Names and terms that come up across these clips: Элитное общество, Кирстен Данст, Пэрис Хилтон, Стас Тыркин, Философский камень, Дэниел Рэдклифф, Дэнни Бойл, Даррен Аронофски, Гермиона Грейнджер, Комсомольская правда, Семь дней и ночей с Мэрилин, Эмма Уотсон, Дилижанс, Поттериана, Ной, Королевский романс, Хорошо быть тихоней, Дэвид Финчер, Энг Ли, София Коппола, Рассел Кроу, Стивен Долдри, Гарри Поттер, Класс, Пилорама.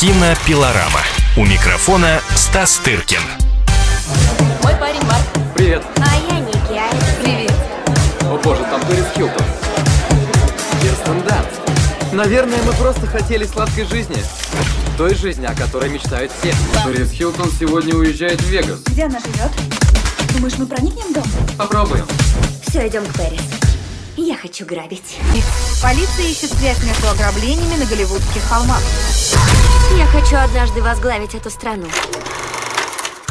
Кинопилорама. У микрофона Стас Тыркин. Мой парень Марк. Привет. А я Ники. Привет. О боже, там Пэрис Хилтон. Кирстен Данст. Наверное, мы просто хотели сладкой жизни. Той жизни, о которой мечтают все. Пэрис Хилтон сегодня уезжает в Вегас. Где она живет? Думаешь, мы проникнем в дом? Попробуем. Все, идем к Пэрис. Я хочу грабить. Полиция ищет связь между ограблениями на голливудских холмах. Я хочу однажды возглавить эту страну.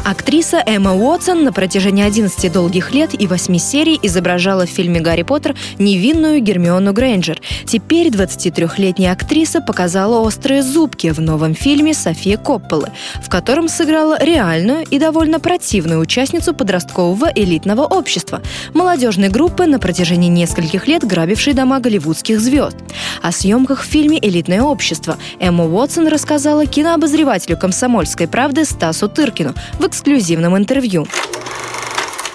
Актриса Эмма Уотсон на протяжении 11 долгих лет и 8 серий изображала в фильме «Гарри Поттер» невинную Гермиону Грейнджер. Теперь 23-летняя актриса показала острые зубки в новом фильме Софии Копполы, в котором сыграла реальную и довольно противную участницу подросткового элитного общества, молодежной группы, на протяжении нескольких лет грабившей дома голливудских звезд. О съемках в фильме «Элитное общество» Эмма Уотсон рассказала кинообозревателю «Комсомольской правды» Стасу Тыркину в эксклюзивном интервью.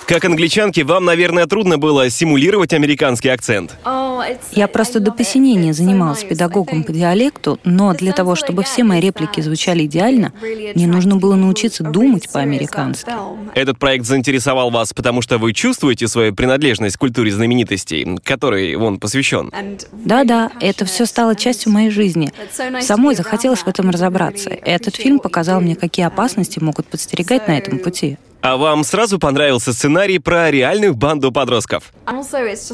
Как англичанке, вам, наверное, трудно было симулировать американский акцент. Я просто до посинения занималась педагогом по диалекту, но для того, чтобы все мои реплики звучали идеально, мне нужно было научиться думать по-американски. Этот проект заинтересовал вас, потому что вы чувствуете свою принадлежность к культуре знаменитостей, которой он посвящен? Да, это все стало частью моей жизни. Самой захотелось в этом разобраться. Этот фильм показал мне, какие опасности могут подстерегать на этом пути. А вам сразу понравился сценарий про реальную банду подростков?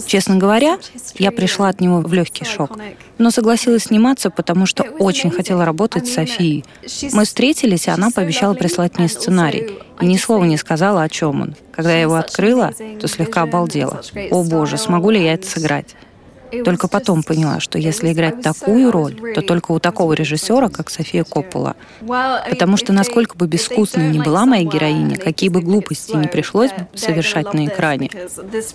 Честно говоря, я пришла от него в легкий шок. Но согласилась сниматься, потому что очень хотела работать с Софией. Мы встретились, и она пообещала прислать мне сценарий. И ни слова не сказала, о чем он. Когда я его открыла, то слегка обалдела. О боже, смогу ли я это сыграть? Только потом поняла, что если играть такую роль, то только у такого режиссера, как София Коппола. Потому что насколько бы безвкусной ни была моя героиня, какие бы глупости ни пришлось бы совершать на экране,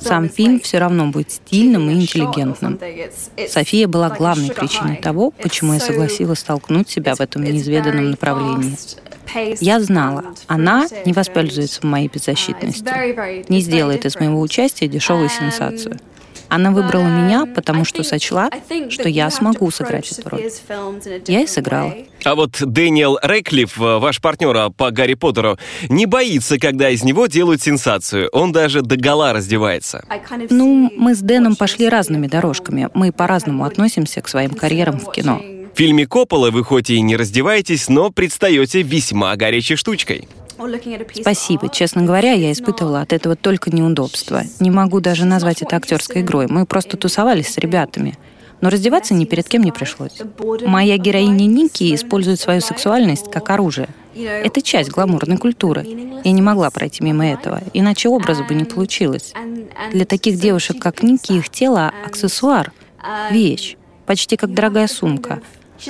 сам фильм все равно будет стильным и интеллигентным. София была главной причиной того, почему я согласилась столкнуть себя в этом неизведанном направлении. Я знала, она не воспользуется моей беззащитностью, не сделает из моего участия дешевую сенсацию. Она выбрала меня, потому что сочла, что я смогу сыграть эту роль. Я и сыграла. А вот Дэниел Рэдклифф, ваш партнер по Гарри Поттеру, не боится, когда из него делают сенсацию. Он даже догола раздевается. Мы с Дэном пошли разными дорожками. Мы по-разному относимся к своим карьерам в кино. В фильме Копполы вы хоть и не раздеваетесь, но предстаете весьма горячей штучкой. Спасибо. Честно говоря, я испытывала от этого только неудобства. Не могу даже назвать это актерской игрой. Мы просто тусовались с ребятами. Но раздеваться ни перед кем не пришлось. Моя героиня Ники использует свою сексуальность как оружие. Это часть гламурной культуры. Я не могла пройти мимо этого, иначе образа бы не получилось. Для таких девушек, как Ники, их тело — аксессуар, вещь, почти как дорогая сумка.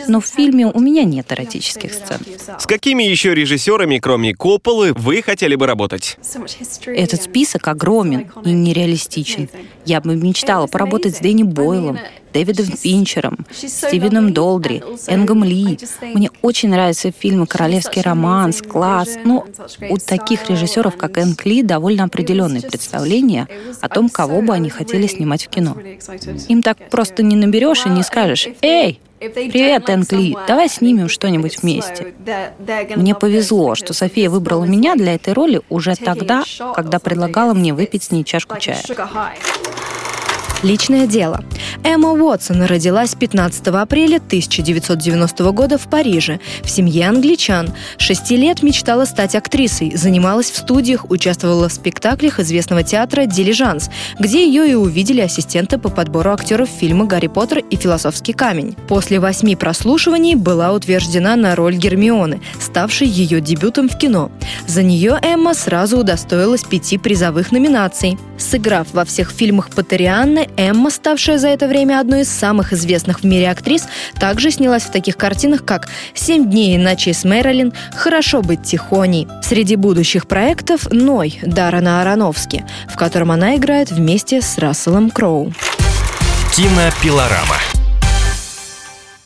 Но в фильме у меня нет эротических сцен. С какими еще режиссерами, кроме Копполы, вы хотели бы работать? Этот список огромен и нереалистичен. Я бы мечтала поработать с Дэнни Бойлом, Дэвидом Финчером, Стивеном Долдри, Энгом Ли. Мне очень нравятся фильмы «Королевский романс», «Класс». Но у таких режиссеров, как Энг Ли, довольно определенные представления о том, кого бы они хотели снимать в кино. Им так просто не наберешь и не скажешь: «Эй! Привет, Энг Ли, давай снимем что-нибудь вместе». Мне повезло, что София выбрала меня для этой роли уже тогда, когда предлагала мне выпить с ней чашку чая. Личное дело. Эмма Уотсон родилась 15 апреля 1990 года в Париже в семье англичан. 6 лет мечтала стать актрисой, занималась в студиях, участвовала в спектаклях известного театра «Дилижанс», где ее и увидели ассистенты по подбору актеров фильма «Гарри Поттер» и «Философский камень». После 8 прослушиваний была утверждена на роль Гермионы, ставшей ее дебютом в кино. За нее Эмма сразу удостоилась 5 призовых номинаций. Сыграв во всех фильмах «Поттерианы», Эмма, ставшая за это время одной из самых известных в мире актрис, также снялась в таких картинах, как «Семь дней и ночей с Мэрилин», «Хорошо быть тихоней». Среди будущих проектов «Ной» Даррена Аронофски, в котором она играет вместе с Расселом Кроу. Кинопилорама.